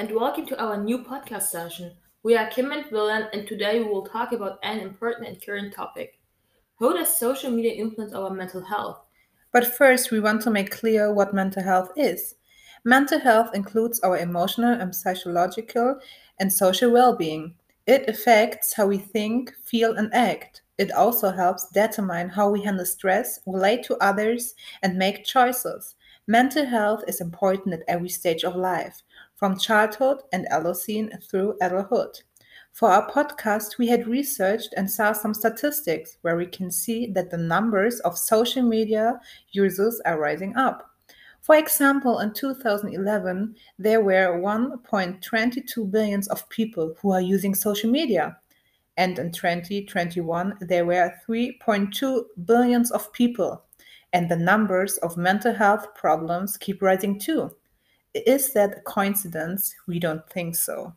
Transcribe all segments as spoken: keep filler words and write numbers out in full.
and welcome to our new podcast session. We are Kim and Willem, and today we will talk about an important and current topic. How does social media influence our mental health? But first, we want to make clear what mental health is. Mental health includes our emotional and psychological and social well-being. It affects how we think, feel, and act. It also helps determine how we handle stress, relate to others, and make choices. Mental health is important at every stage of life, from childhood and adolescence through adulthood. For our podcast, we had researched and saw some statistics where we can see that the numbers of social media users are rising up. For example, in two thousand eleven, there were one point two two billion of people who are using social media. And in twenty twenty-one, there were three point two billion of people. And the numbers of mental health problems keep rising too. Is that a coincidence? We don't think so.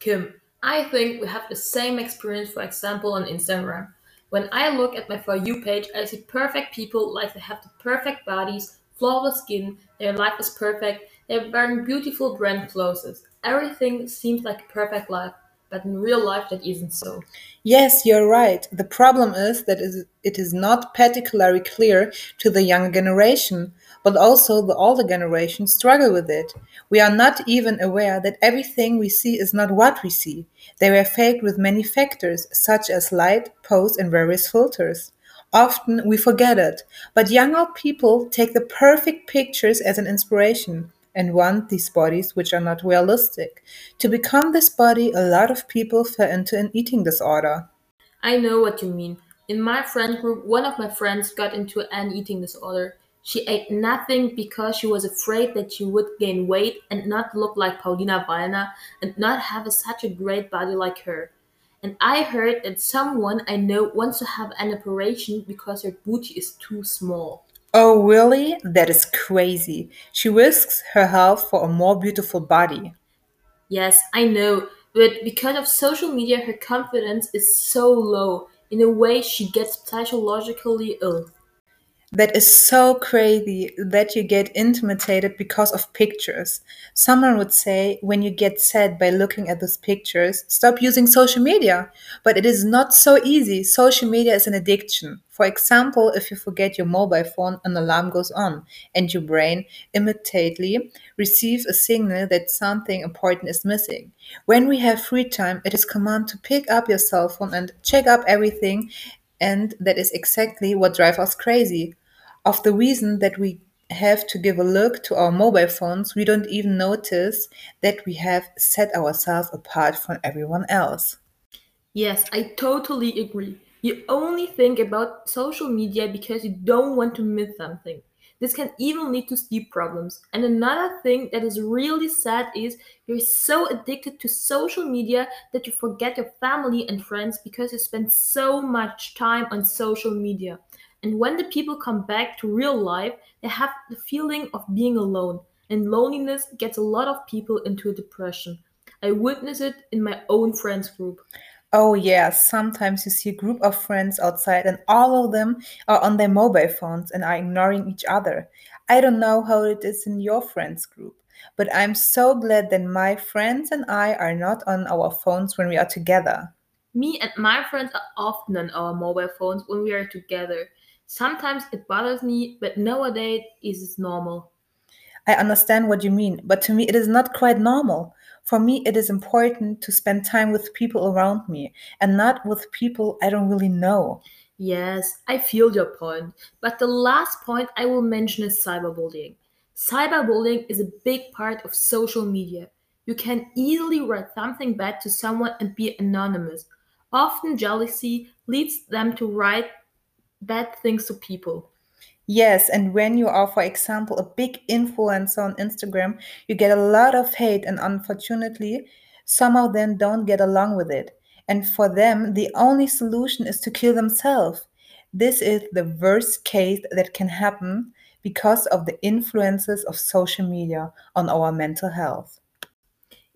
Kim, I think we have the same experience, for example, on Instagram. When I look at my For You page, I see perfect people like they have the perfect bodies, flawless skin, their life is perfect, they're wearing beautiful brand clothes. Everything seems like a perfect life, but in real life that isn't so. Yes, you're right. The problem is that it is not particularly clear to the younger generation, but also the older generation struggle with it. We are not even aware that everything we see is not what we see. They were faked with many factors, such as light, pose, and various filters. Often we forget it, but younger people take the perfect pictures as an inspiration and want these bodies which are not realistic. To become this body, a lot of people fell into an eating disorder. I know what you mean. In my friend group, one of my friends got into an eating disorder. She ate nothing because she was afraid that she would gain weight and not look like Paulina Vajna and not have a, such a great body like her. And I heard that someone I know wants to have an operation because her booty is too small. Oh, really? That is crazy. She risks her health for a more beautiful body. Yes, I know. But because of social media, her confidence is so low. In a way, she gets psychologically ill. That is so crazy that you get intimidated because of pictures. Someone would say, when you get sad by looking at those pictures, stop using social media. But it is not so easy. Social media is an addiction. For example, if you forget your mobile phone, an alarm goes on, and your brain immediately receives a signal that something important is missing. When we have free time, it is command to pick up your cell phone and check up everything, and that is exactly what drives us crazy. Of the reason that we have to give a look to our mobile phones, we don't even notice that we have set ourselves apart from everyone else. Yes, I totally agree. You only think about social media because you don't want to miss something. This can even lead to sleep problems. And another thing that is really sad is you're so addicted to social media that you forget your family and friends because you spend so much time on social media. And when the people come back to real life, they have the feeling of being alone. And loneliness gets a lot of people into a depression. I witness it in my own friends group. Oh yeah, sometimes you see a group of friends outside and all of them are on their mobile phones and are ignoring each other. I don't know how it is in your friends group, but I'm so glad that my friends and I are not on our phones when we are together. Me and my friends are often on our mobile phones when we are together. Sometimes it bothers me, but nowadays it is normal. I understand what you mean, but to me it is not quite normal. For me, it is important to spend time with people around me and not with people I don't really know. Yes, I feel your point. But the last point I will mention is cyberbullying. Cyberbullying is a big part of social media. You can easily write something bad to someone and be anonymous. Often jealousy leads them to write bad things to people. Yes, and when you are, for example, a big influencer on Instagram, you get a lot of hate, and unfortunately, some of them don't get along with it. And for them, the only solution is to kill themselves. This is the worst case that can happen because of the influences of social media on our mental health.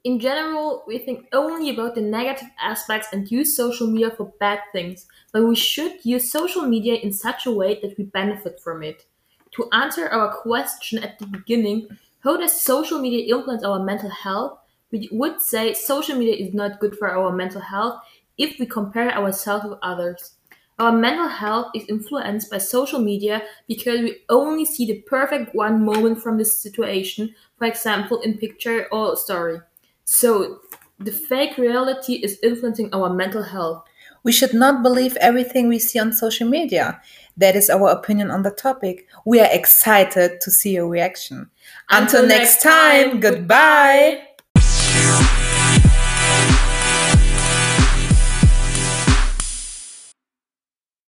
In general, we think only about the negative aspects and use social media for bad things, but we should use social media in such a way that we benefit from it. To answer our question at the beginning, how does social media influence our mental health? we would say social media is not good for our mental health if we compare ourselves with others. Our mental health is influenced by social media because we only see the perfect one moment from this situation, for example, in picture or story. So the fake reality is influencing our mental health. We should not believe everything we see on social media. That is our opinion on the topic. We are excited to see your reaction. Until, Until next time, time goodbye. goodbye.